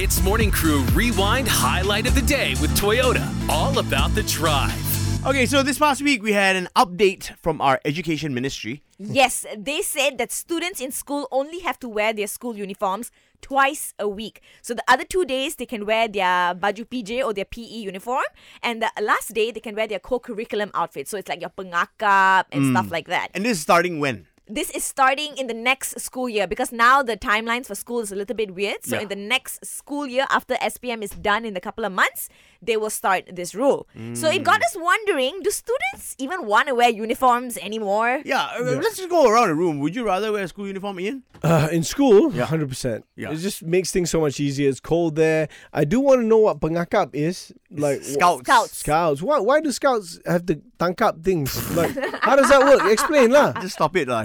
It's Morning Crew Rewind Highlight of the Day with Toyota, all about the drive. Okay, so this past week we had an update from our Education Ministry. Yes, they said that students in school only have to wear their school uniforms twice a week. So the other 2 days they can wear their baju PJ or their PE uniform, and the last day they can wear their co-curriculum outfit. So it's like your pengakap and stuff like that. And this is starting when? This is starting in the next school year, because now the timelines for school is a little bit weird. So in the next school year, after SPM is done in a couple of months, they will start this rule. So it got us wondering, do students even want to wear uniforms anymore? Let's just go around the room. Would you rather wear a school uniform, Ian? In school? Yeah. 100%. Yeah. It just makes things so much easier. It's cold there. I do want to know what pengakap is. Like Scouts. Why do scouts have to tangkap things? Like, how does that work? Explain lah. Just stop it lah.